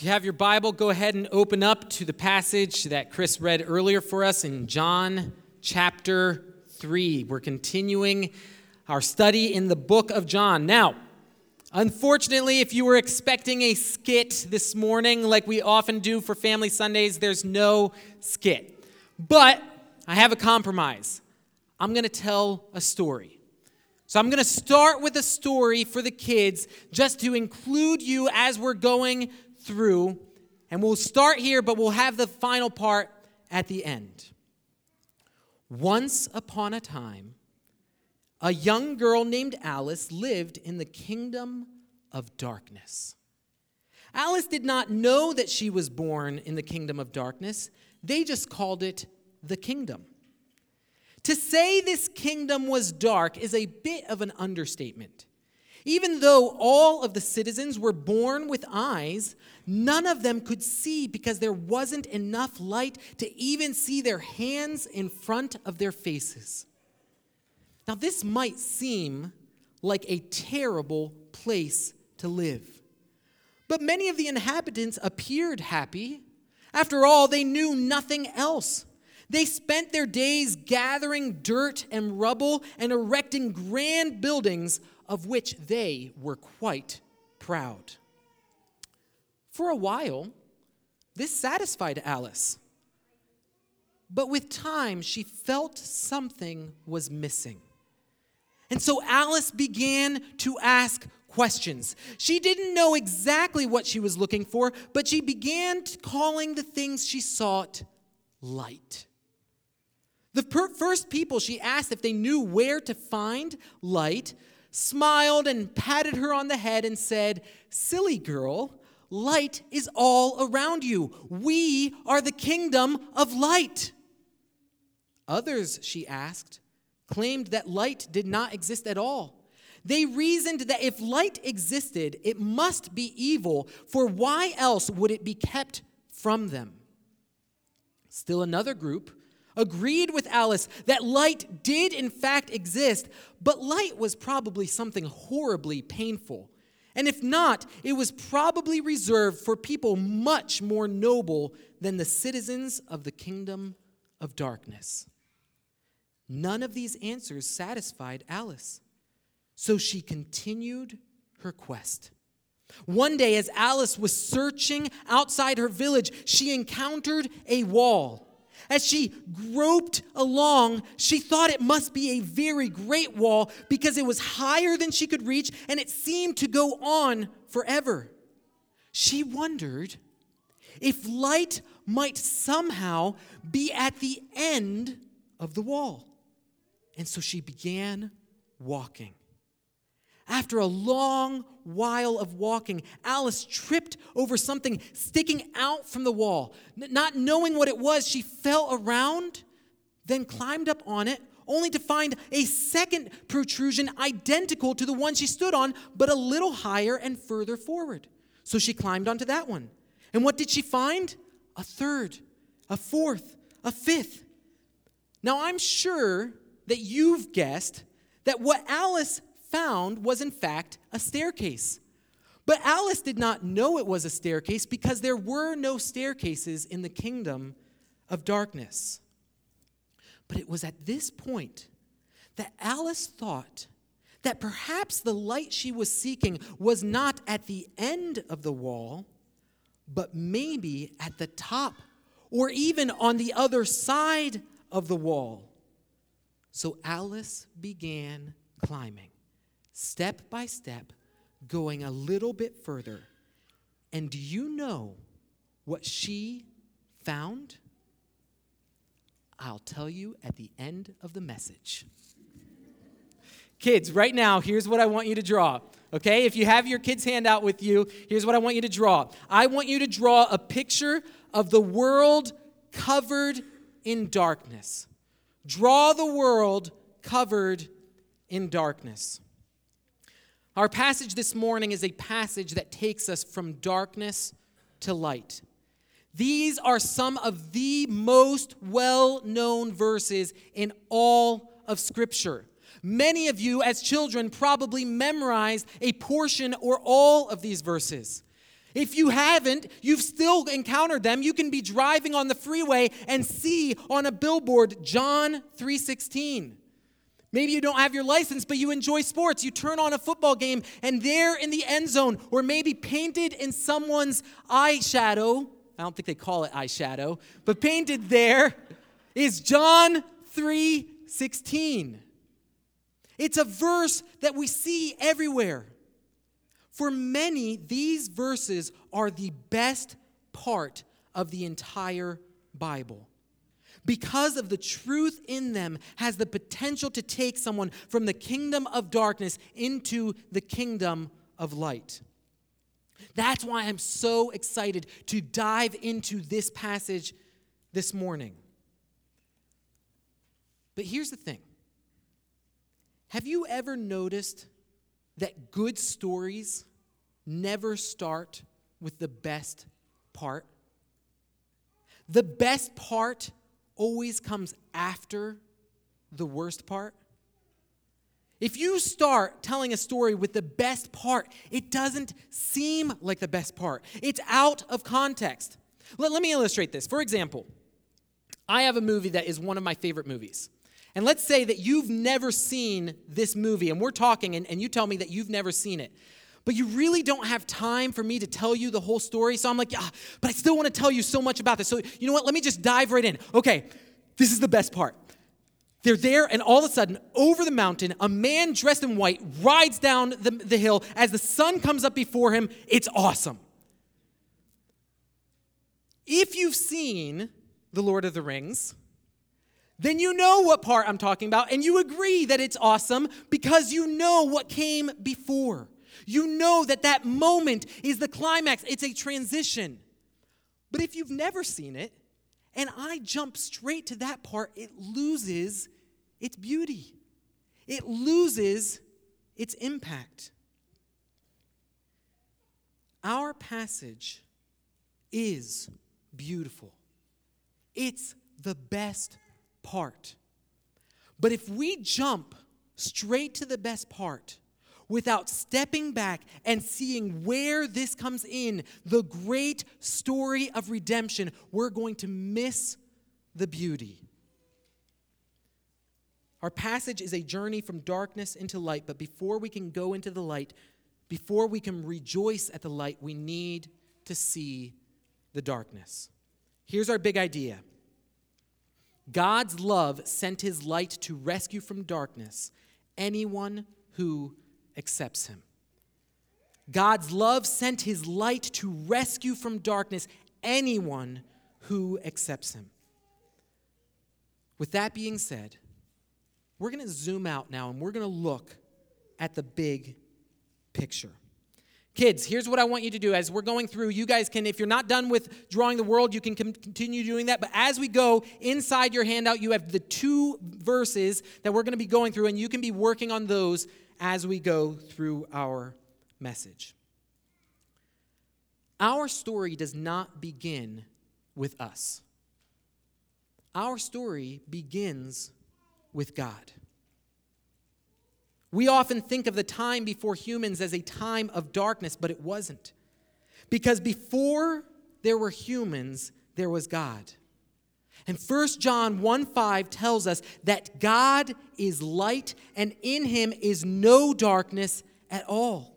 If you have your Bible, go ahead and open up to the passage that Chris read earlier for us in John chapter 3. We're continuing our study in the book of John. Now, unfortunately, if you were expecting a skit this morning, like we often do for Family Sundays, there's no skit. But I have a compromise. I'm going to tell a story. So I'm going to start with a story for the kids just to include you as we're going through. And we'll start here, but we'll have the final part at the end. Once upon a time, a young girl named Alice lived in the kingdom of darkness. Alice did not know that she was born in the kingdom of darkness. They just called it the kingdom. To say this kingdom was dark is a bit of an understatement. Even though all of the citizens were born with eyes, none of them could see because there wasn't enough light to even see their hands in front of their faces. Now, this might seem like a terrible place to live, but many of the inhabitants appeared happy. After all, they knew nothing else. They spent their days gathering dirt and rubble and erecting grand buildings of which they were quite proud. For a while, this satisfied Alice, but with time, she felt something was missing. And so Alice began to ask questions. She didn't know exactly what she was looking for, but she began calling the things she sought light. The first people she asked if they knew where to find light smiled and patted her on the head and said, "Silly girl, light is all around you. We are the kingdom of light." Others, she asked, claimed that light did not exist at all. They reasoned that if light existed, it must be evil, for why else would it be kept from them? Still another group agreed with Alice that light did in fact exist, but light was probably something horribly painful. And if not, it was probably reserved for people much more noble than the citizens of the kingdom of darkness. None of these answers satisfied Alice, so she continued her quest. One day, as Alice was searching outside her village, she encountered a wall. As she groped along, she thought it must be a very great wall because it was higher than she could reach and it seemed to go on forever. She wondered if light might somehow be at the end of the wall. And so she began walking. After a long while of walking, Alice tripped over something sticking out from the wall. Not knowing what it was, she fell around, then climbed up on it, only to find a second protrusion identical to the one she stood on, but a little higher and further forward. So she climbed onto that one. And what did she find? A third, a fourth, a fifth. Now, I'm sure that you've guessed that what Alice found was, in fact, a staircase. But Alice did not know it was a staircase because there were no staircases in the kingdom of darkness. But it was at this point that Alice thought that perhaps the light she was seeking was not at the end of the wall, but maybe at the top or even on the other side of the wall. So Alice began climbing, step by step, going a little bit further. And do you know what she found? I'll tell you at the end of the message. Kids, right now, here's what I want you to draw. Okay, if you have your kids' handout with you, here's what I want you to draw. I want you to draw a picture of the world covered in darkness. Draw the world covered in darkness. Our passage this morning is a passage that takes us from darkness to light. These are some of the most well-known verses in all of Scripture. Many of you as children probably memorized a portion or all of these verses. If you haven't, you've still encountered them. You can be driving on the freeway and see on a billboard John 3:16. Maybe you don't have your license, but you enjoy sports. You turn on a football game, and there in the end zone, or maybe painted in someone's eyeshadow, I don't think they call it eyeshadow, but painted there is John 3:16. It's a verse that we see everywhere. For many, these verses are the best part of the entire Bible, because of the truth in them has the potential to take someone from the kingdom of darkness into the kingdom of light. That's why I'm so excited to dive into this passage this morning. But here's the thing. Have you ever noticed that good stories never start with the best part? The best part always comes after the worst part. If you start telling a story with the best part, it doesn't seem like the best part. It's out of context. Let me illustrate this. For example, I have a movie that is one of my favorite movies. And let's say that you've never seen this movie, and we're talking, and you tell me that you've never seen it. But you really don't have time for me to tell you the whole story, so I'm like, yeah, but I still want to tell you so much about this. So you know what? Let me just dive right in. Okay, this is the best part. They're there, and all of a sudden, over the mountain, a man dressed in white rides down the hill. As the sun comes up before him, it's awesome. If you've seen The Lord of the Rings, then you know what part I'm talking about, and you agree that it's awesome because you know what came before. You know that moment is the climax. It's a transition. But if you've never seen it, and I jump straight to that part, it loses its beauty. It loses its impact. Our passage is beautiful. It's the best part. But if we jump straight to the best part without stepping back and seeing where this comes in, the great story of redemption, we're going to miss the beauty. Our passage is a journey from darkness into light, but before we can go into the light, before we can rejoice at the light, we need to see the darkness. Here's our big idea. God's love sent his light to rescue from darkness anyone who accepts him. God's love sent his light to rescue from darkness anyone who accepts him. With that being said, we're going to zoom out now and we're going to look at the big picture. Kids, here's what I want you to do as we're going through. You guys can, if you're not done with drawing the world, you can continue doing that. But as we go inside your handout, you have the two verses that we're going to be going through, and you can be working on those as we go through our message. Our story does not begin with us. Our story begins with God. We often think of the time before humans as a time of darkness, but it wasn't. Because before there were humans, there was God. And 1 John 1:5 tells us that God is light, and in him is no darkness at all.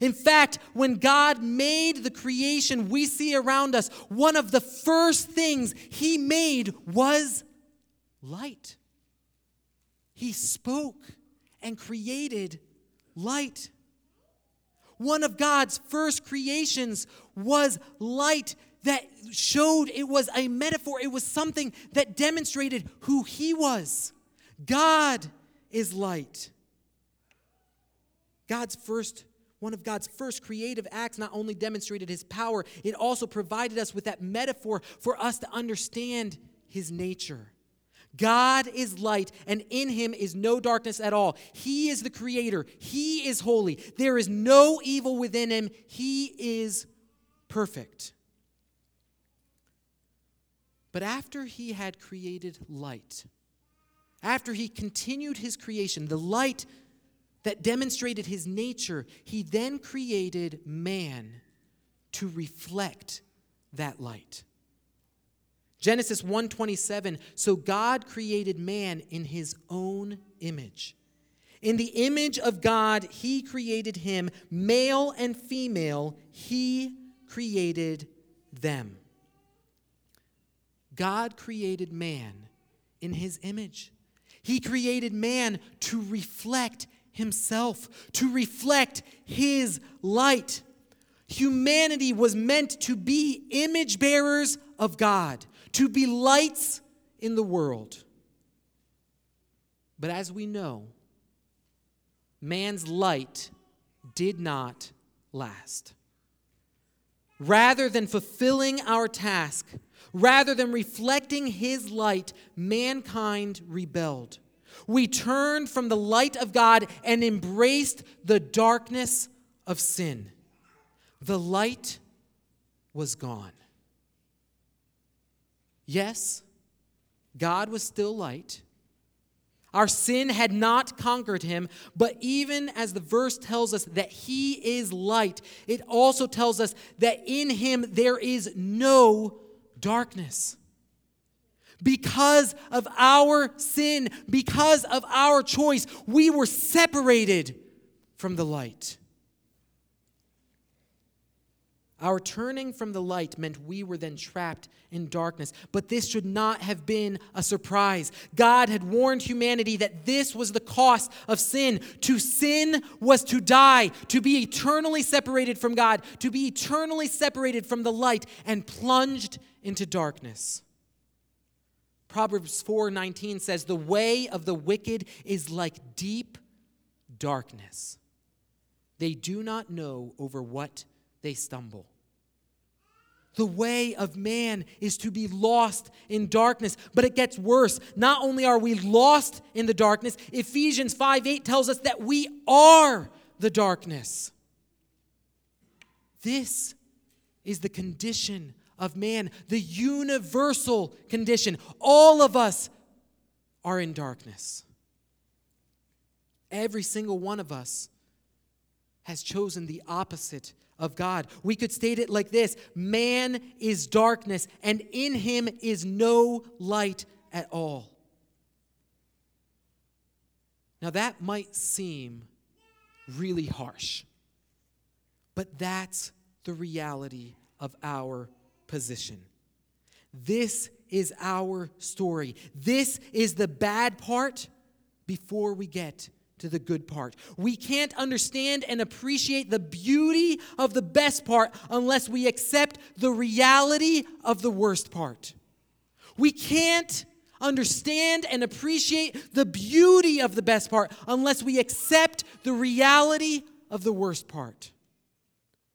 In fact, when God made the creation we see around us, one of the first things he made was light. He spoke and created light. One of God's first creations was light that showed, it was a metaphor, it was something that demonstrated who he was. God is light. One of God's first creative acts not only demonstrated his power, it also provided us with that metaphor for us to understand his nature. God is light, and in him is no darkness at all. He is the creator. He is holy. There is no evil within him. He is perfect. But after he had created light, after he continued his creation, the light that demonstrated his nature, he then created man to reflect that light. Genesis 1:27, so God created man in his own image. In the image of God, he created him. Male and female, he created them. God created man in his image. He created man to reflect himself, to reflect his light. Humanity was meant to be image bearers of God, to be lights in the world. But as we know, man's light did not last. Rather than fulfilling our task, rather than reflecting his light, mankind rebelled. We turned from the light of God and embraced the darkness of sin. The light was gone. Yes, God was still light. Our sin had not conquered him, but even as the verse tells us that he is light, it also tells us that in him there is no darkness. Because of our sin, because of our choice, we were separated from the light. Our turning from the light meant we were then trapped in darkness. But this should not have been a surprise. God had warned humanity that this was the cost of sin. To sin was to die, to be eternally separated from God, to be eternally separated from the light and plunged into darkness. Proverbs 4:19 says, the way of the wicked is like deep darkness. They do not know over what they stumble. The way of man is to be lost in darkness, but it gets worse. Not only are we lost in the darkness, Ephesians 5:8 tells us that we are the darkness. This is the condition of man, the universal condition. All of us are in darkness. Every single one of us has chosen the opposite of God. We could state it like this: man is darkness, and in him is no light at all. Now that might seem really harsh, but that's the reality of our position. This is our story. This is the bad part before we get to the good part. We can't understand and appreciate the beauty of the best part unless we accept the reality of the worst part. We can't understand and appreciate the beauty of the best part unless we accept the reality of the worst part.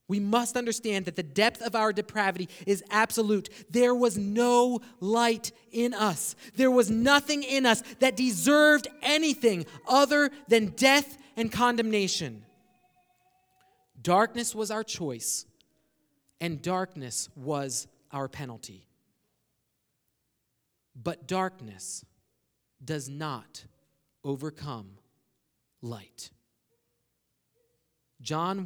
We must understand that the depth of our depravity is absolute. There was no light in us. There was nothing in us that deserved anything other than death and condemnation. Darkness was our choice, and darkness was our penalty. But darkness does not overcome light. John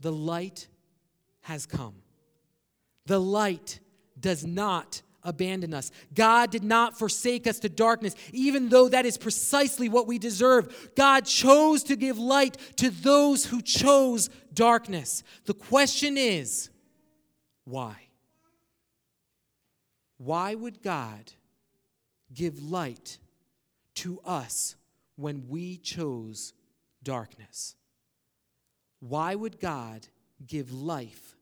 The light has come. The light does not abandon us. God did not forsake us to darkness, even though that is precisely what we deserve. God chose to give light to those who chose darkness. The question is, why? Why would God give light to us when we chose darkness? Why would God give life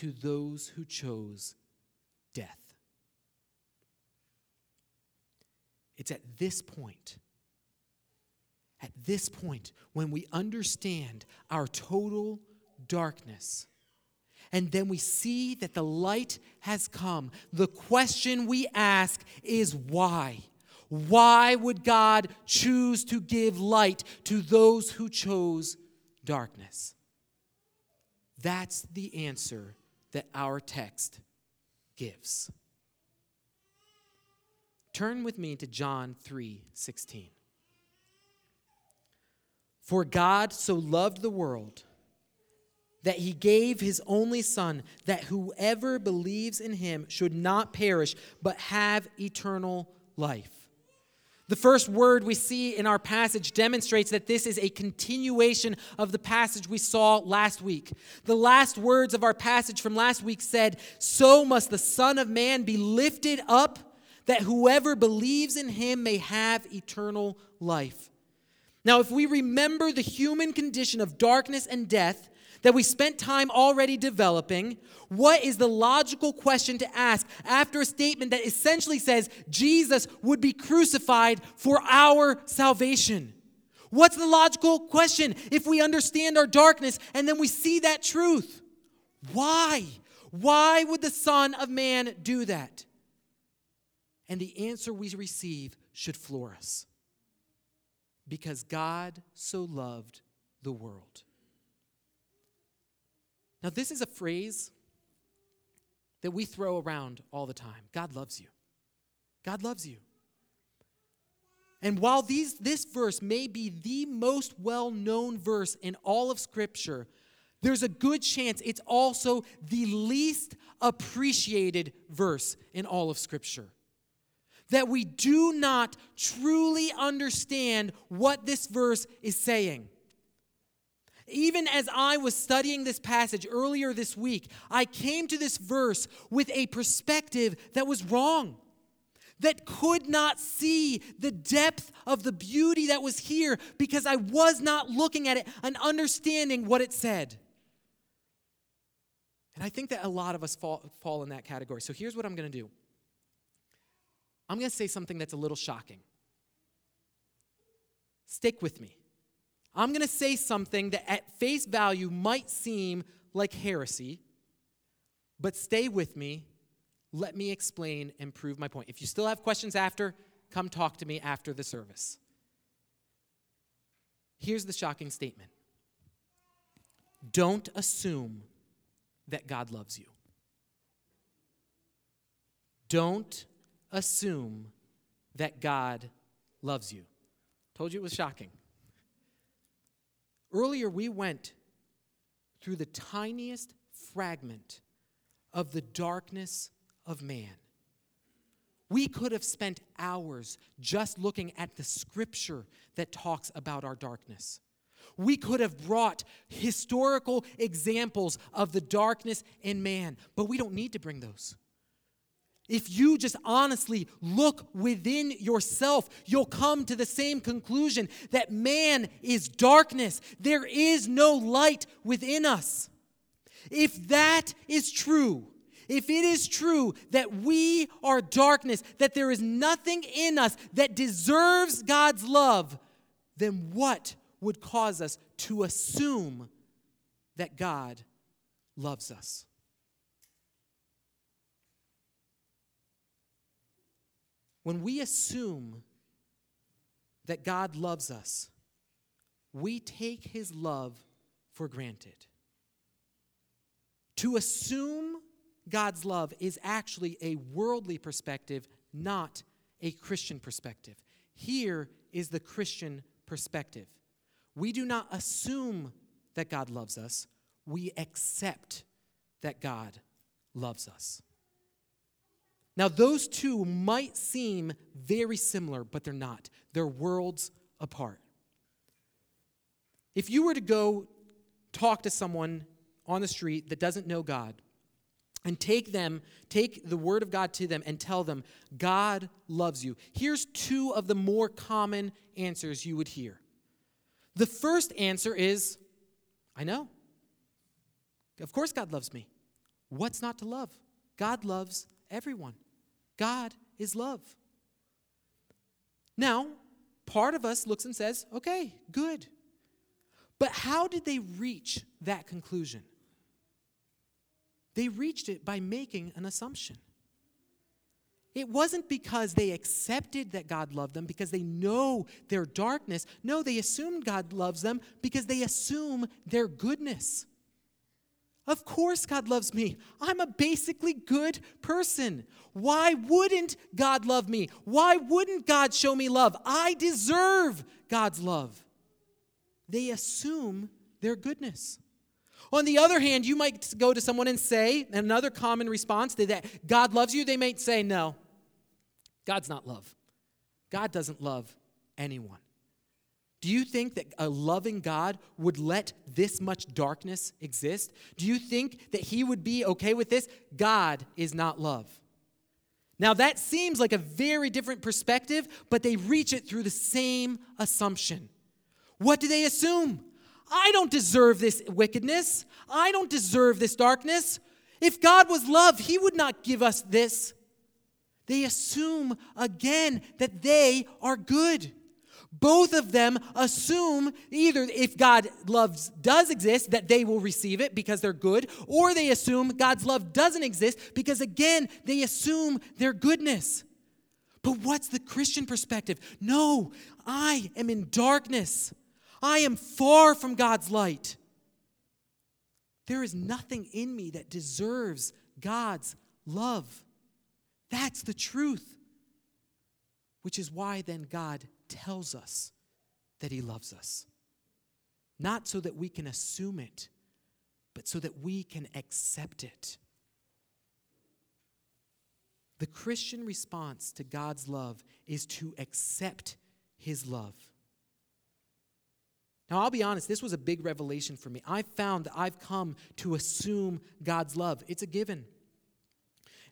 to those who chose death? It's at this point, when we understand our total darkness. And then we see that the light has come. The question we ask is why? Why would God choose to give light to those who chose darkness? That's the answer that our text gives. Turn with me to John 3:16. For God so loved the world that he gave his only Son, that whoever believes in him should not perish, but have eternal life. The first word we see in our passage demonstrates that this is a continuation of the passage we saw last week. The last words of our passage from last week said, "So must the Son of Man be lifted up, that whoever believes in him may have eternal life." Now, if we remember the human condition of darkness and death that we spent time already developing, what is the logical question to ask after a statement that essentially says Jesus would be crucified for our salvation? What's the logical question if we understand our darkness and then we see that truth? Why? Why would the Son of Man do that? And the answer we receive should floor us. Because God so loved the world. Now, this is a phrase that we throw around all the time. God loves you. God loves you. And while this verse may be the most well-known verse in all of Scripture, there's a good chance it's also the least appreciated verse in all of Scripture. That we do not truly understand what this verse is saying. Even as I was studying this passage earlier this week, I came to this verse with a perspective that was wrong, that could not see the depth of the beauty that was here because I was not looking at it and understanding what it said. And I think that a lot of us fall in that category. So here's what I'm going to do. I'm going to say something that's a little shocking. Stick with me. I'm going to say something that at face value might seem like heresy, but stay with me. Let me explain and prove my point. If you still have questions after, come talk to me after the service. Here's the shocking statement. Don't assume that God loves you. Don't assume that God loves you. Told you it was shocking. Earlier, we went through the tiniest fragment of the darkness of man. We could have spent hours just looking at the Scripture that talks about our darkness. We could have brought historical examples of the darkness in man, but we don't need to bring those. If you just honestly look within yourself, you'll come to the same conclusion that man is darkness. There is no light within us. If that is true, if it is true that we are darkness, that there is nothing in us that deserves God's love, then what would cause us to assume that God loves us? When we assume that God loves us, we take his love for granted. To assume God's love is actually a worldly perspective, not a Christian perspective. Here is the Christian perspective. We do not assume that God loves us. We accept that God loves us. Now, those two might seem very similar, but they're not. They're worlds apart. If you were to go talk to someone on the street that doesn't know God and take the word of God to them and tell them, God loves you, here's two of the more common answers you would hear. The first answer is, I know. Of course God loves me. What's not to love? God loves everyone. God is love. Now, part of us looks and says, okay, good. But how did they reach that conclusion? They reached it by making an assumption. It wasn't because they accepted that God loved them, because they know their darkness. No, they assumed God loves them because they assume their goodness. Of course God loves me. I'm a basically good person. Why wouldn't God love me? Why wouldn't God show me love? I deserve God's love. They assume their goodness. On the other hand, you might go to someone and say, another common response to that, God loves you. They might say, no, God's not love. God doesn't love anyone. Do you think that a loving God would let this much darkness exist? Do you think that he would be okay with this? God is not love. Now that seems like a very different perspective, but they reach it through the same assumption. What do they assume? I don't deserve this wickedness. I don't deserve this darkness. If God was love, he would not give us this. They assume again that they are good. Both of them assume either if God's love does exist, that they will receive it because they're good, or they assume God's love doesn't exist because, again, they assume their goodness. But what's the Christian perspective? No, I am in darkness. I am far from God's light. There is nothing in me that deserves God's love. That's the truth, which is why then God tells us that he loves us. Not so that we can assume it, but so that we can accept it. The Christian response to God's love is to accept his love. Now, I'll be honest, this was a big revelation for me. I found that I've come to assume God's love. It's a given.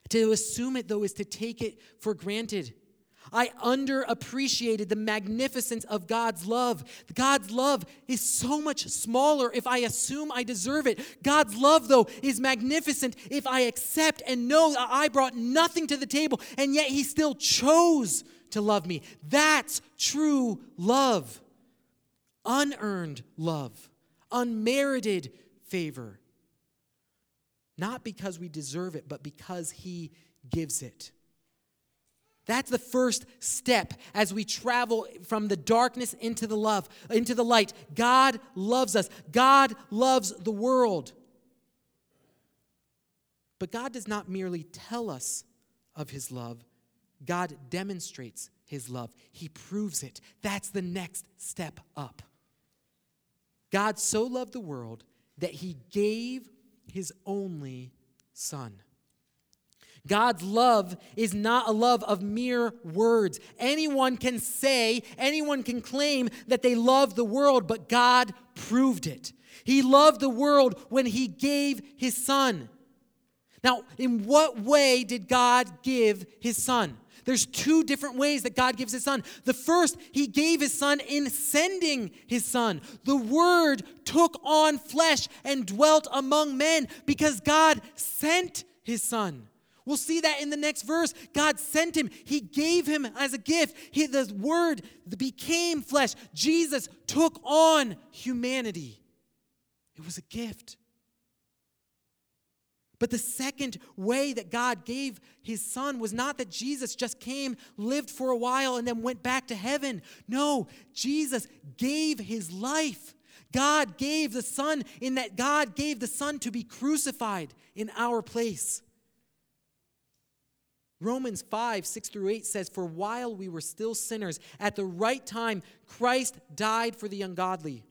To assume it, though, is to take it for granted. I underappreciated the magnificence of God's love. God's love is so much smaller if I assume I deserve it. God's love, though, is magnificent if I accept and know that I brought nothing to the table, and yet he still chose to love me. That's true love. Unearned love. Unmerited favor. Not because we deserve it, but because he gives it. That's the first step as we travel from the darkness into the light. God loves us. God loves the world. But God does not merely tell us of his love. God demonstrates his love. He proves it. That's the next step up. God so loved the world that he gave his only son. God's love is not a love of mere words. Anyone can say, anyone can claim that they love the world, but God proved it. He loved the world when he gave his son. Now, in what way did God give his son? There's two different ways that God gives his son. The first, he gave his son in sending his son. The word took on flesh and dwelt among men because God sent his son. We'll see that in the next verse. God sent him. He gave him as a gift. The word became flesh. Jesus took on humanity. It was a gift. But the second way that God gave his son was not that Jesus just came, lived for a while, and then went back to heaven. No, Jesus gave his life. God gave the son in that God gave the son to be crucified in our place. Romans 5, 6 through 8 says, "For while we were still sinners, at the right time Christ died for the ungodly.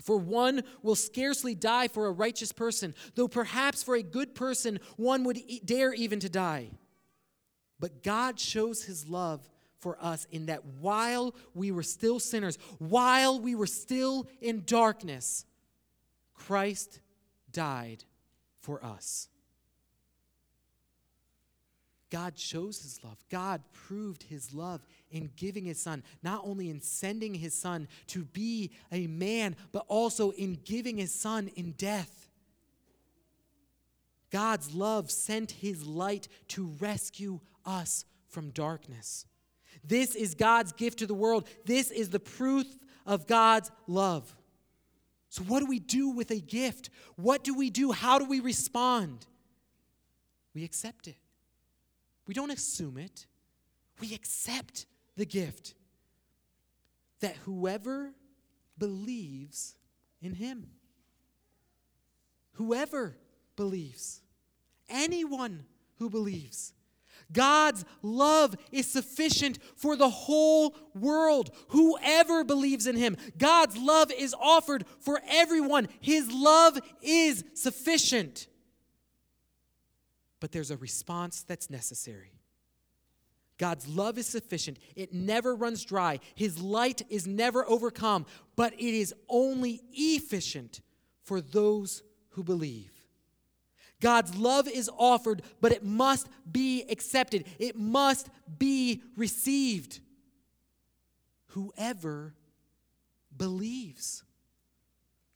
For one will scarcely die for a righteous person, though perhaps for a good person one would dare even to die. But God shows his love for us in that while we were still sinners, while we were still in darkness, Christ died for us." God shows his love. God proved his love in giving his son, not only in sending his son to be a man, but also in giving his son in death. God's love sent his light to rescue us from darkness. This is God's gift to the world. This is the proof of God's love. So what do we do with a gift? What do we do? How do we respond? We accept it. We don't assume it. We accept the gift that whoever believes in him. Whoever believes. Anyone who believes. God's love is sufficient for the whole world. Whoever believes in him. God's love is offered for everyone. His love is sufficient. But there's a response that's necessary. God's love is sufficient. It never runs dry. His light is never overcome. But it is only efficient for those who believe. God's love is offered, but it must be accepted. It must be received. Whoever believes.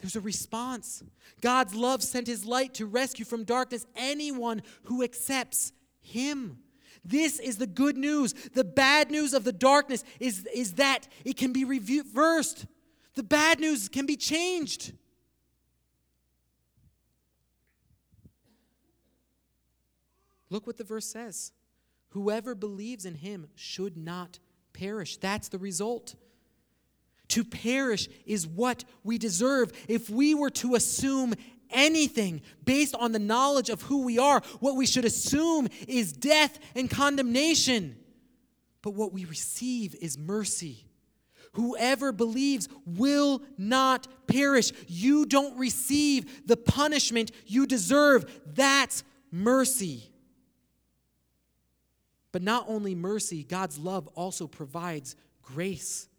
There's a response. God's love sent his light to rescue from darkness anyone who accepts him. This is the good news. The bad news of the darkness is that it can be reversed. The bad news can be changed. Look what the verse says. Whoever believes in him should not perish. That's the result. To perish is what we deserve. If we were to assume anything based on the knowledge of who we are, what we should assume is death and condemnation. But what we receive is mercy. Whoever believes will not perish. You don't receive the punishment you deserve. That's mercy. But not only mercy, God's love also provides grace.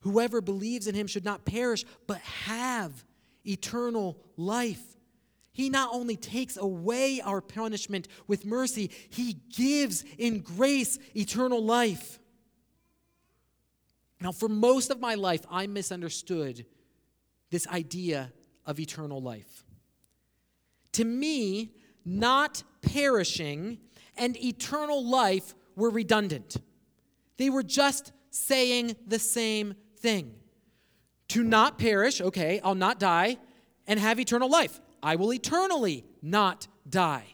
Whoever believes in him should not perish, but have eternal life. He not only takes away our punishment with mercy, he gives in grace eternal life. Now, for most of my life, I misunderstood this idea of eternal life. To me, not perishing and eternal life were redundant. They were just saying the same thing. To not perish, okay, I'll not die, and have eternal life. I will eternally not die.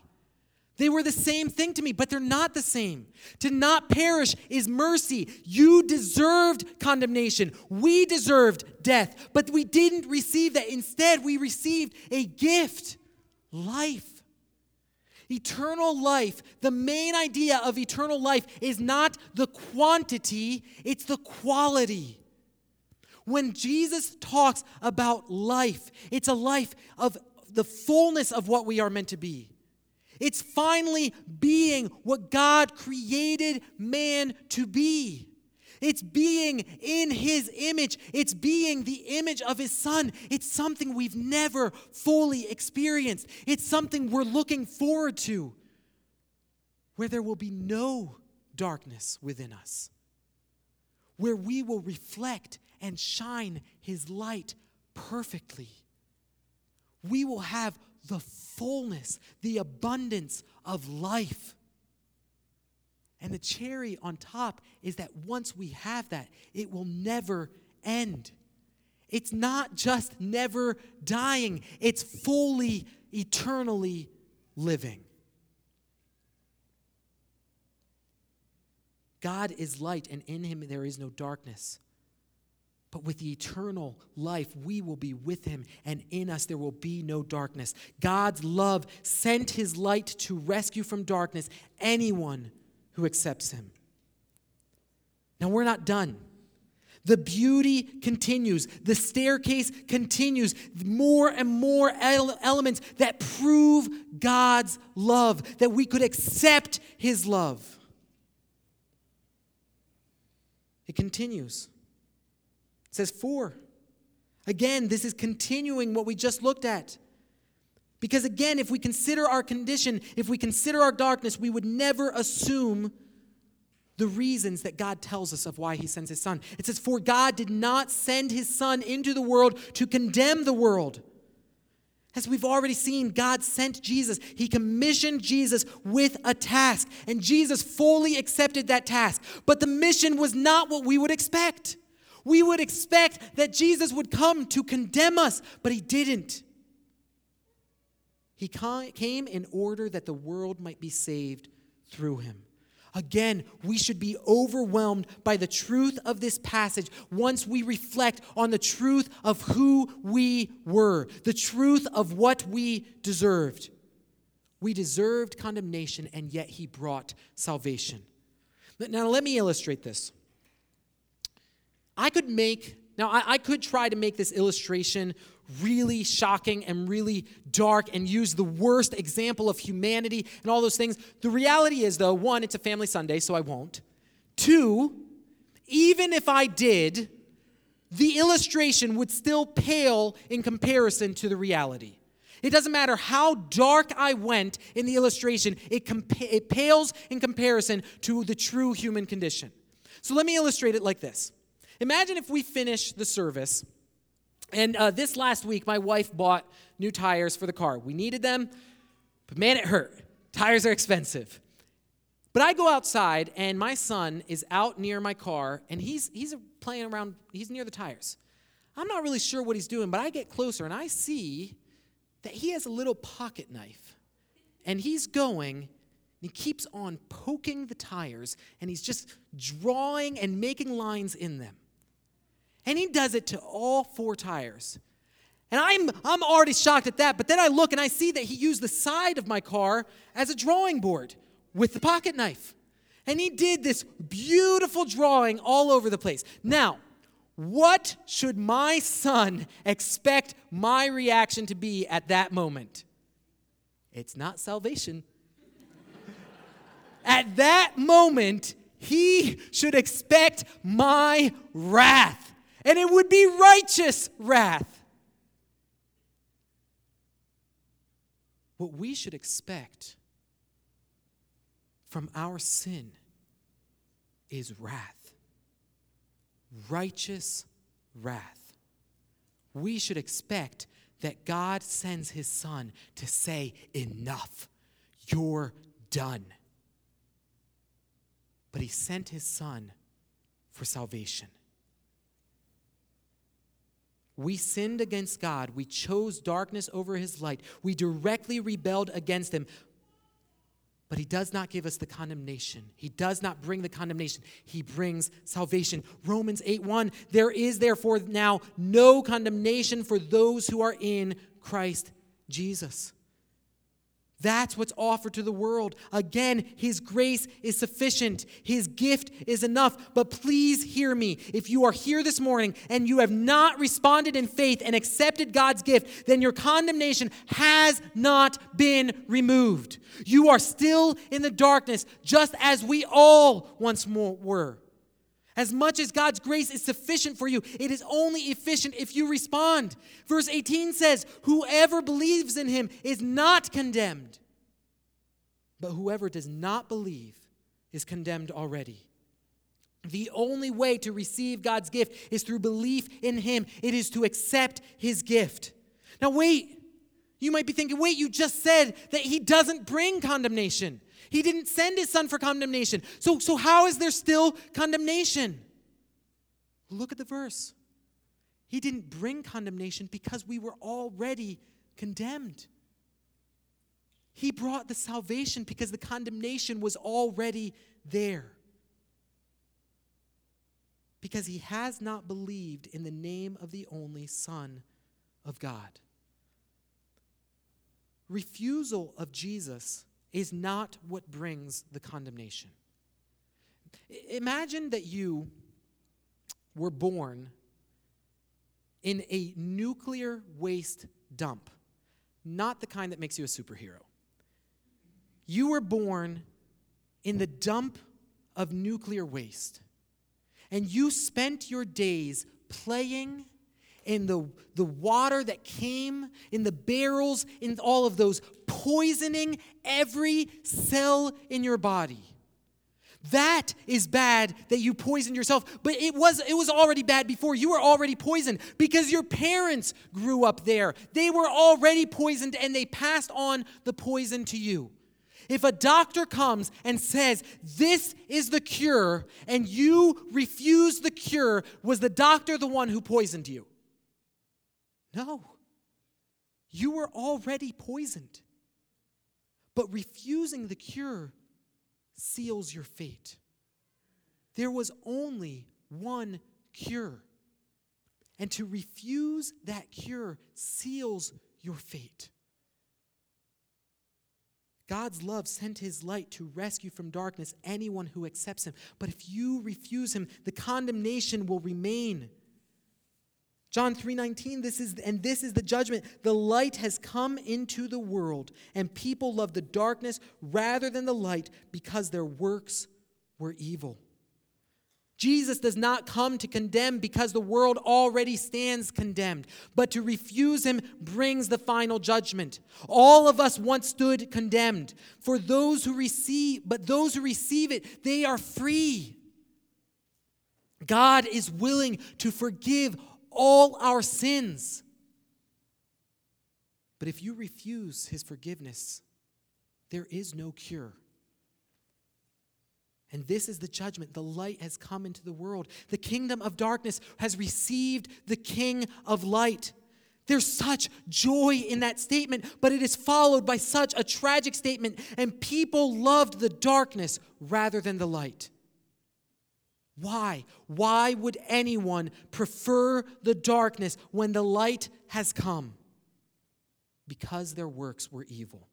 They were the same thing to me, but they're not the same. To not perish is mercy. You deserved condemnation. We deserved death, but we didn't receive that. Instead, we received a gift, life. Eternal life, the main idea of eternal life is not the quantity, it's the quality. When Jesus talks about life, it's a life of the fullness of what we are meant to be. It's finally being what God created man to be. It's being in his image. It's being the image of his son. It's something we've never fully experienced. It's something we're looking forward to, where there will be no darkness within us, where we will reflect and shine his light perfectly. We will have the fullness, the abundance of life. And the cherry on top is that once we have that, it will never end. It's not just never dying. It's fully, eternally living. God is light, and in him there is no darkness. But with the eternal life, we will be with him, and in us there will be no darkness. God's love sent his light to rescue from darkness anyone who accepts him. Now, we're not done. The beauty continues. The staircase continues. More and more elements that prove God's love, that we could accept his love. It continues. It says 4. Again, this is continuing what we just looked at. Because again, if we consider our condition, if we consider our darkness, we would never assume the reasons that God tells us of why he sends his son. It says, for God did not send his son into the world to condemn the world. As we've already seen, God sent Jesus. He commissioned Jesus with a task, and Jesus fully accepted that task. But the mission was not what we would expect. We would expect that Jesus would come to condemn us, but he didn't. He came in order that the world might be saved through him. Again, we should be overwhelmed by the truth of this passage once we reflect on the truth of who we were, the truth of what we deserved. We deserved condemnation, and yet he brought salvation. Now, let me illustrate this. I could try to make this illustration really shocking and really dark and use the worst example of humanity and all those things. The reality is, though, one, it's a family Sunday, so I won't. Two, even if I did, the illustration would still pale in comparison to the reality. It doesn't matter how dark I went in the illustration, it pales in comparison to the true human condition. So let me illustrate it like this. Imagine if we finish the service, and this last week, my wife bought new tires for the car. We needed them, but man, it hurt. Tires are expensive. But I go outside, and my son is out near my car, and he's playing around. He's near the tires. I'm not really sure what he's doing, but I get closer, and I see that he has a little pocket knife, and he's going. He keeps on poking the tires, and he's just drawing and making lines in them. And he does it to all four tires. And I'm already shocked at that, but then I look and I see that he used the side of my car as a drawing board with the pocket knife. And he did this beautiful drawing all over the place. Now, what should my son expect my reaction to be at that moment? It's not salvation. At that moment, he should expect my wrath, and it would be righteous wrath. What we should expect from our sin is wrath, righteous wrath. We should expect that God sends his son to say, "Enough, you're done." But he sent his son for salvation. We sinned against God. We chose darkness over his light. We directly rebelled against him. But he does not give us the condemnation. He does not bring the condemnation. He brings salvation. Romans 8:1, there is therefore now no condemnation for those who are in Christ Jesus. That's what's offered to the world. Again, his grace is sufficient. His gift is enough. But please hear me. If you are here this morning and you have not responded in faith and accepted God's gift, then your condemnation has not been removed. You are still in the darkness, just as we all once more were. As much as God's grace is sufficient for you, it is only efficient if you respond. Verse 18 says, whoever believes in him is not condemned, but whoever does not believe is condemned already. The only way to receive God's gift is through belief in him. It is to accept his gift. Now wait, you might be thinking, wait, you just said that he doesn't bring condemnation. He didn't send his son for condemnation. So how is there still condemnation? Look at the verse. He didn't bring condemnation because we were already condemned. He brought the salvation because the condemnation was already there. Because he has not believed in the name of the only Son of God. Refusal of Jesus is not what brings the condemnation. Imagine that you were born in a nuclear waste dump, not the kind that makes you a superhero. You were born in the dump of nuclear waste, and you spent your days playing in the water that came, in the barrels, in all of those, poisoning every cell in your body. That is bad that you poisoned yourself, but it was already bad before. You were already poisoned because your parents grew up there. They were already poisoned, and they passed on the poison to you. If a doctor comes and says, this is the cure, and you refuse the cure, was the doctor the one who poisoned you? No. You were already poisoned. But refusing the cure seals your fate. There was only one cure. And to refuse that cure seals your fate. God's love sent his light to rescue from darkness anyone who accepts him. But if you refuse him, the condemnation will remain. John 3:19, this is the judgment. The light has come into the world, and people love the darkness rather than the light because their works were evil. Jesus does not come to condemn because the world already stands condemned, but to refuse him brings the final judgment. All of us once stood condemned. For those who receive, but those who receive it, they are free. God is willing to forgive all our sins. But if you refuse his forgiveness, there is no cure. And this is the judgment. The light has come into the world. The kingdom of darkness has received the King of light. There's such joy in that statement, but it is followed by such a tragic statement. And people loved the darkness rather than the light. Why? Why would anyone prefer the darkness when the light has come? Because their works were evil.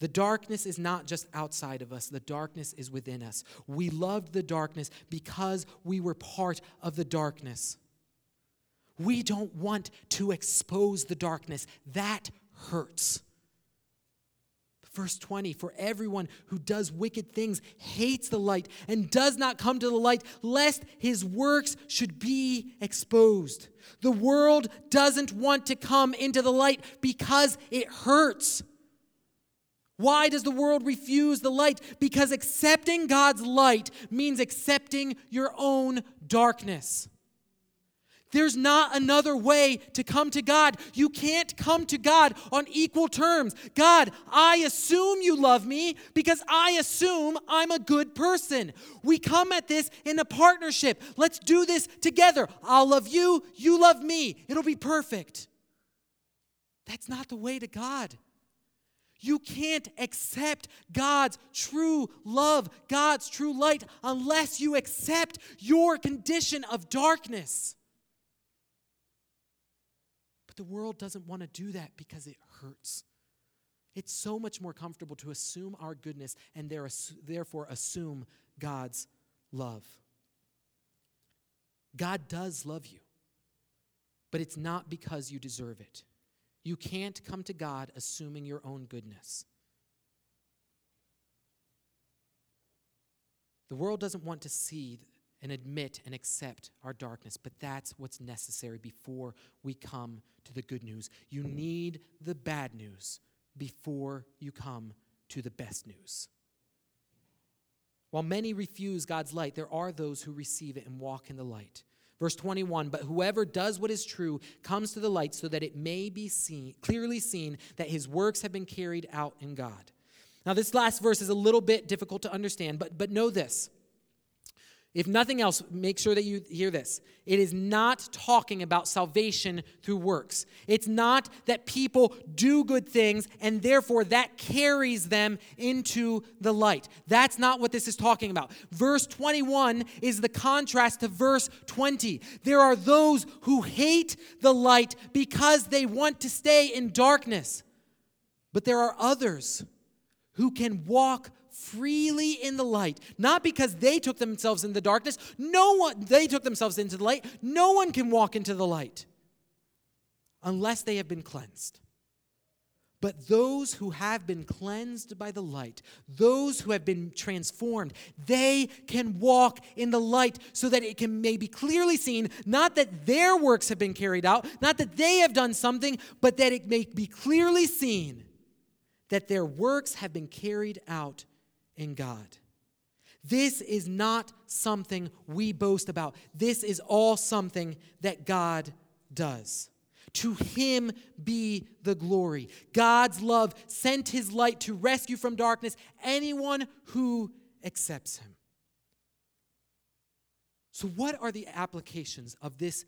The darkness is not just outside of us. The darkness is within us. We loved the darkness because we were part of the darkness. We don't want to expose the darkness. That hurts. Verse 20, for everyone who does wicked things hates the light and does not come to the light, lest his works should be exposed. The world doesn't want to come into the light because it hurts. Why does the world refuse the light? Because accepting God's light means accepting your own darkness. There's not another way to come to God. You can't come to God on equal terms. God, I assume you love me because I assume I'm a good person. We come at this in a partnership. Let's do this together. I'll love you. You love me. It'll be perfect. That's not the way to God. You can't accept God's true love, God's true light, unless you accept your condition of darkness. The world doesn't want to do that because it hurts. It's so much more comfortable to assume our goodness and therefore assume God's love. God does love you, but it's not because you deserve it. You can't come to God assuming your own goodness. The world doesn't want to see and admit and accept our darkness. But that's what's necessary before we come to the good news. You need the bad news before you come to the best news. While many refuse God's light, there are those who receive it and walk in the light. Verse 21, but whoever does what is true comes to the light so that it may be clearly seen that his works have been carried out in God. Now this last verse is a little bit difficult to understand, but know this. If nothing else, make sure that you hear this. It is not talking about salvation through works. It's not that people do good things and therefore that carries them into the light. That's not what this is talking about. Verse 21 is the contrast to verse 20. There are those who hate the light because they want to stay in darkness. But there are others who can walk freely in the light, not because they took themselves into the darkness. They took themselves into the light. No one can walk into the light unless they have been cleansed. But those who have been cleansed by the light, those who have been transformed, they can walk in the light so that it can may be clearly seen, not that their works have been carried out, not that they have done something, but that it may be clearly seen that their works have been carried out in God. This is not something we boast about. This is all something that God does. To him be the glory. God's love sent his light to rescue from darkness anyone who accepts him. So what are the applications of this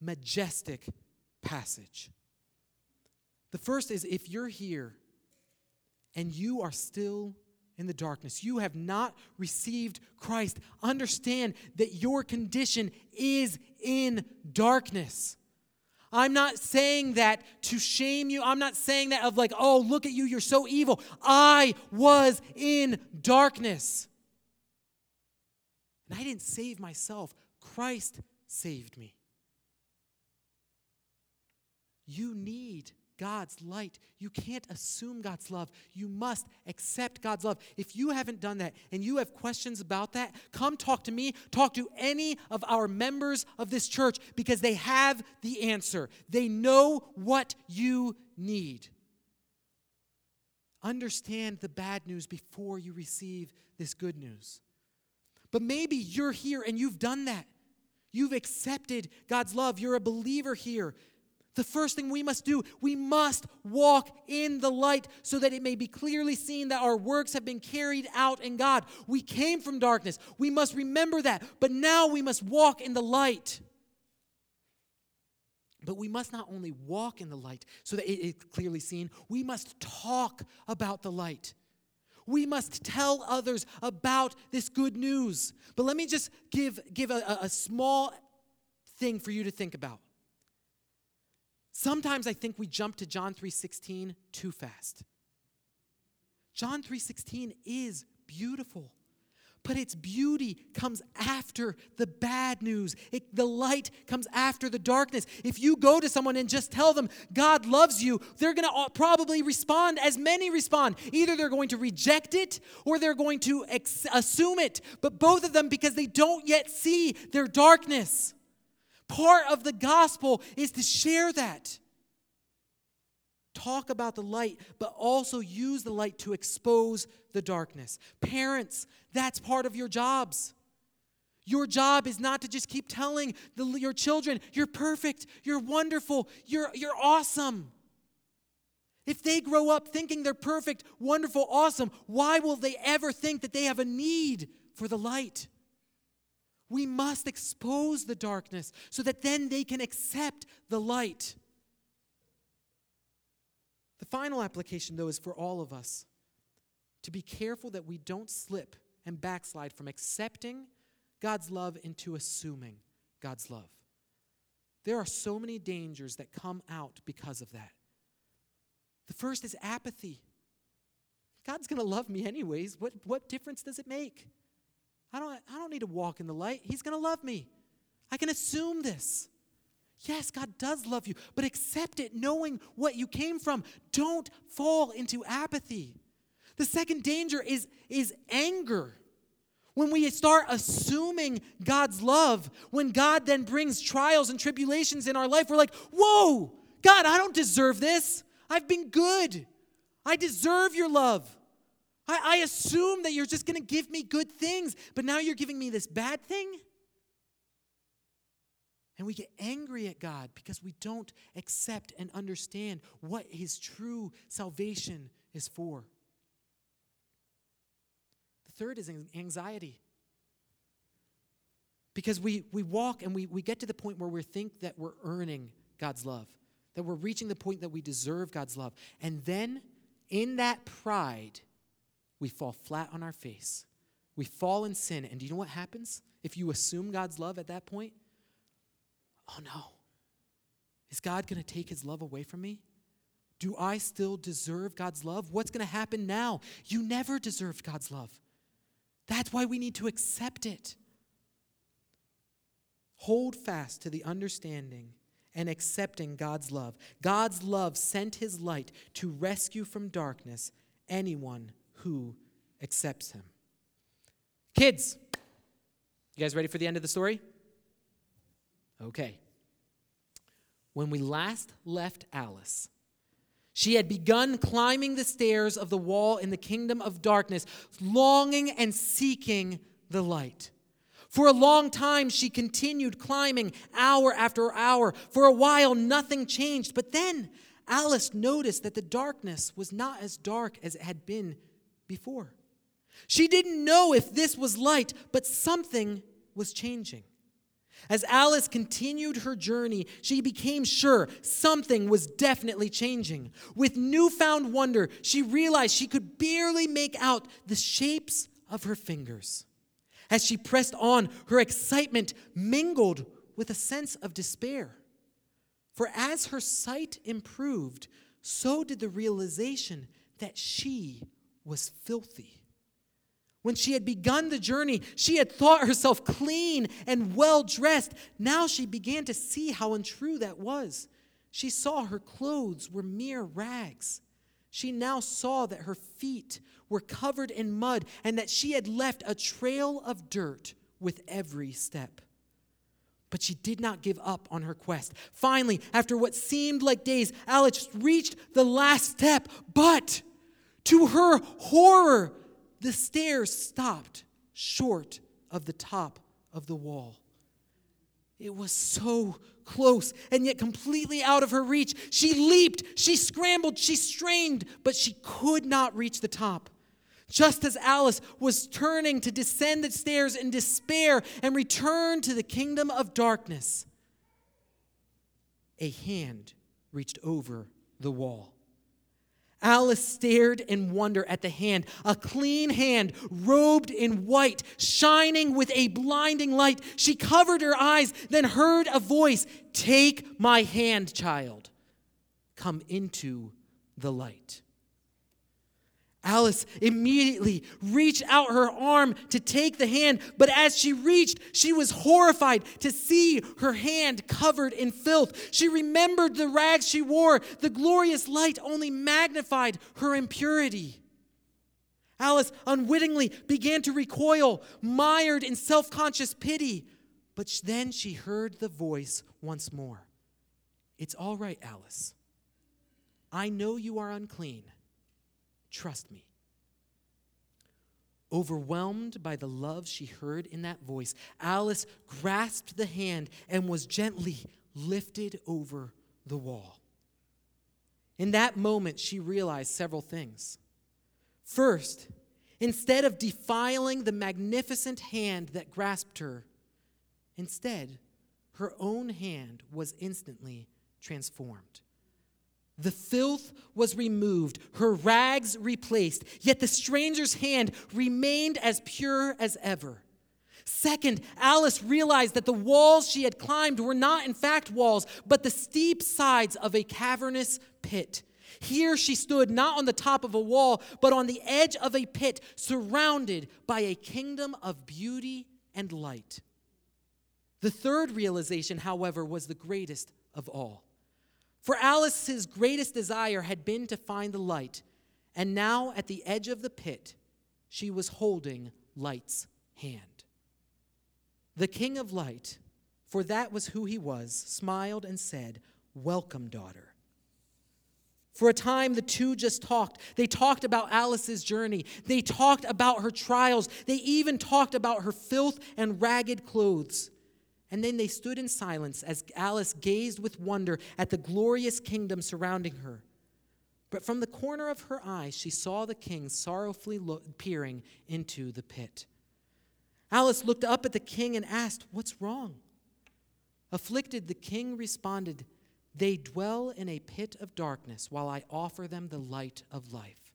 majestic passage? The first is, if you're here and you are still in the darkness, you have not received Christ, understand that your condition is in darkness. I'm not saying that to shame you. I'm not saying that of like, oh, look at you, you're so evil. I was in darkness. And I didn't save myself. Christ saved me. You need God's light. You can't assume God's love. You must accept God's love. If you haven't done that and you have questions about that, come talk to me. Talk to any of our members of this church, because they have the answer. They know what you need. Understand the bad news before you receive this good news. But maybe you're here and you've done that. You've accepted God's love. You're a believer here. The first thing we must do, we must walk in the light so that it may be clearly seen that our works have been carried out in God. We came from darkness. We must remember that. But now we must walk in the light. But we must not only walk in the light so that it is clearly seen, we must talk about the light. We must tell others about this good news. But let me just give a small thing for you to think about. Sometimes I think we jump to John 3:16 too fast. John 3:16 is beautiful, but its beauty comes after the bad news. The light comes after the darkness. If you go to someone and just tell them God loves you, they're going to probably respond as many respond. Either they're going to reject it or they're going to assume it, but both of them because they don't yet see their darkness. Part of the gospel is to share that. Talk about the light, but also use the light to expose the darkness. Parents, that's part of your jobs. Your job is not to just keep telling your children, you're perfect, you're wonderful, you're awesome. If they grow up thinking they're perfect, wonderful, awesome, why will they ever think that they have a need for the light? We must expose the darkness so that then they can accept the light. The final application, though, is for all of us to be careful that we don't slip and backslide from accepting God's love into assuming God's love. There are so many dangers that come out because of that. The first is apathy. God's going to love me anyways. What difference does it make? I don't need to walk in the light. He's going to love me. I can assume this. Yes, God does love you, but accept it knowing what you came from. Don't fall into apathy. The second danger is anger. When we start assuming God's love, when God then brings trials and tribulations in our life, we're like, whoa, God, I don't deserve this. I've been good. I deserve your love. I assume that you're just going to give me good things, but now you're giving me this bad thing? And we get angry at God because we don't accept and understand what his true salvation is for. The third is anxiety. Because we walk and we get to the point where we think that we're earning God's love, that we're reaching the point that we deserve God's love. And then in that pride, we fall flat on our face. We fall in sin. And do you know what happens if you assume God's love at that point? Oh no. Is God going to take his love away from me? Do I still deserve God's love? What's going to happen now? You never deserved God's love. That's why we need to accept it. Hold fast to the understanding and accepting God's love. God's love sent his light to rescue from darkness anyone who accepts him. Kids, you guys ready for the end of the story? Okay. When we last left Alice, she had begun climbing the stairs of the wall in the kingdom of darkness, longing and seeking the light. For a long time, she continued climbing hour after hour. For a while, nothing changed. But then Alice noticed that the darkness was not as dark as it had been before. She didn't know if this was light, but something was changing. As Alice continued her journey, she became sure something was definitely changing. With newfound wonder, she realized she could barely make out the shapes of her fingers. As she pressed on, her excitement mingled with a sense of despair. For as her sight improved, so did the realization that she was filthy. When she had begun the journey, she had thought herself clean and well-dressed. Now she began to see how untrue that was. She saw her clothes were mere rags. She now saw that her feet were covered in mud and that she had left a trail of dirt with every step. But she did not give up on her quest. Finally, after what seemed like days, Alice reached the last step. But to her horror, the stairs stopped short of the top of the wall. It was so close and yet completely out of her reach. She leaped, she scrambled, she strained, but she could not reach the top. Just as Alice was turning to descend the stairs in despair and return to the kingdom of darkness, a hand reached over the wall. Alice stared in wonder at the hand, a clean hand, robed in white, shining with a blinding light. She covered her eyes, then heard a voice, "Take my hand, child. Come into the light." Alice immediately reached out her arm to take the hand, but as she reached, she was horrified to see her hand covered in filth. She remembered the rags she wore. The glorious light only magnified her impurity. Alice unwittingly began to recoil, mired in self-conscious pity, but then she heard the voice once more. "It's all right, Alice. I know you are unclean. Trust me." Overwhelmed by the love she heard in that voice, Alice grasped the hand and was gently lifted over the wall. In that moment, she realized several things. First, instead of defiling the magnificent hand that grasped her, instead, her own hand was instantly transformed. The filth was removed, her rags replaced, yet the stranger's hand remained as pure as ever. Second, Alice realized that the walls she had climbed were not in fact walls, but the steep sides of a cavernous pit. Here she stood not on the top of a wall, but on the edge of a pit surrounded by a kingdom of beauty and light. The third realization, however, was the greatest of all. For Alice's greatest desire had been to find the light, and now at the edge of the pit, she was holding Light's hand. The King of Light, for that was who he was, smiled and said, "Welcome, daughter." For a time, the two just talked. They talked about Alice's journey. They talked about her trials. They even talked about her filth and ragged clothes. And then they stood in silence as Alice gazed with wonder at the glorious kingdom surrounding her. But from the corner of her eye, she saw the king sorrowfully peering into the pit. Alice looked up at the king and asked, "What's wrong?" Afflicted, the king responded, "They dwell in a pit of darkness while I offer them the light of life.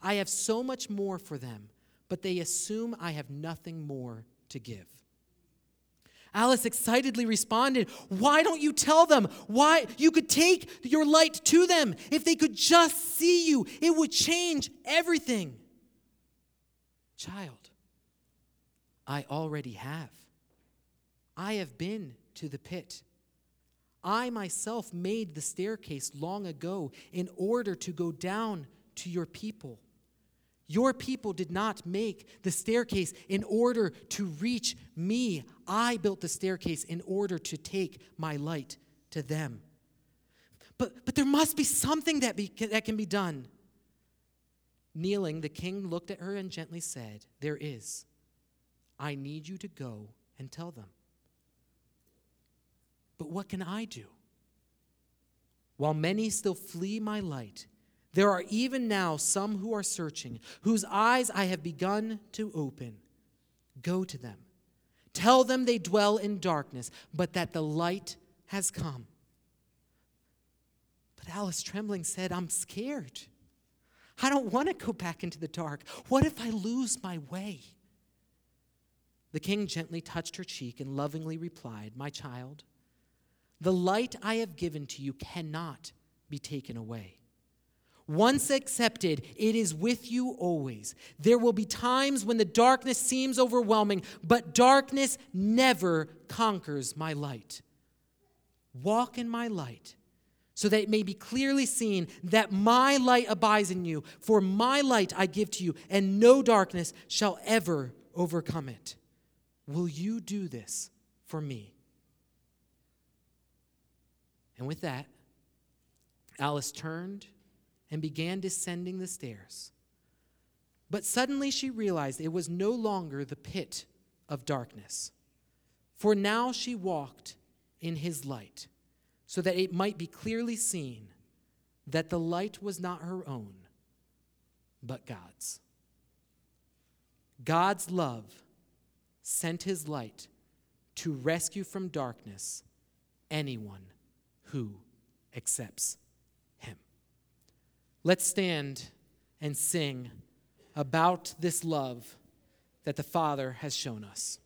I have so much more for them, but they assume I have nothing more to give." Alice excitedly responded, "Why don't you tell them? Why? You could take your light to them. If they could just see you, it would change everything." "Child, I already have. I have been to the pit. I myself made the staircase long ago in order to go down to your people. Your people did not make the staircase in order to reach me. I built the staircase in order to take my light to them. But there must be something that can be done." Kneeling, the king looked at her and gently said, "There is. I need you to go and tell them. But what can I do? While many still flee my light, there are even now some who are searching, whose eyes I have begun to open. Go to them. Tell them they dwell in darkness, but that the light has come. But Alice, trembling, said, I'm scared. I don't want to go back into the dark. What if I lose my way? The king gently touched her cheek and lovingly replied, My child, the light I have given to you cannot be taken away. Once accepted, it is with you always. There will be times when the darkness seems overwhelming, but darkness never conquers my light. Walk in my light, so that it may be clearly seen that my light abides in you. For my light I give to you, and no darkness shall ever overcome it. Will you do this for me? And with that, Alice turned and began descending the stairs. But suddenly she realized it was no longer the pit of darkness, for now she walked in his light, so that it might be clearly seen that the light was not her own, but God's. God's love sent his light to rescue from darkness anyone who accepts him. Let's stand and sing about this love that the Father has shown us.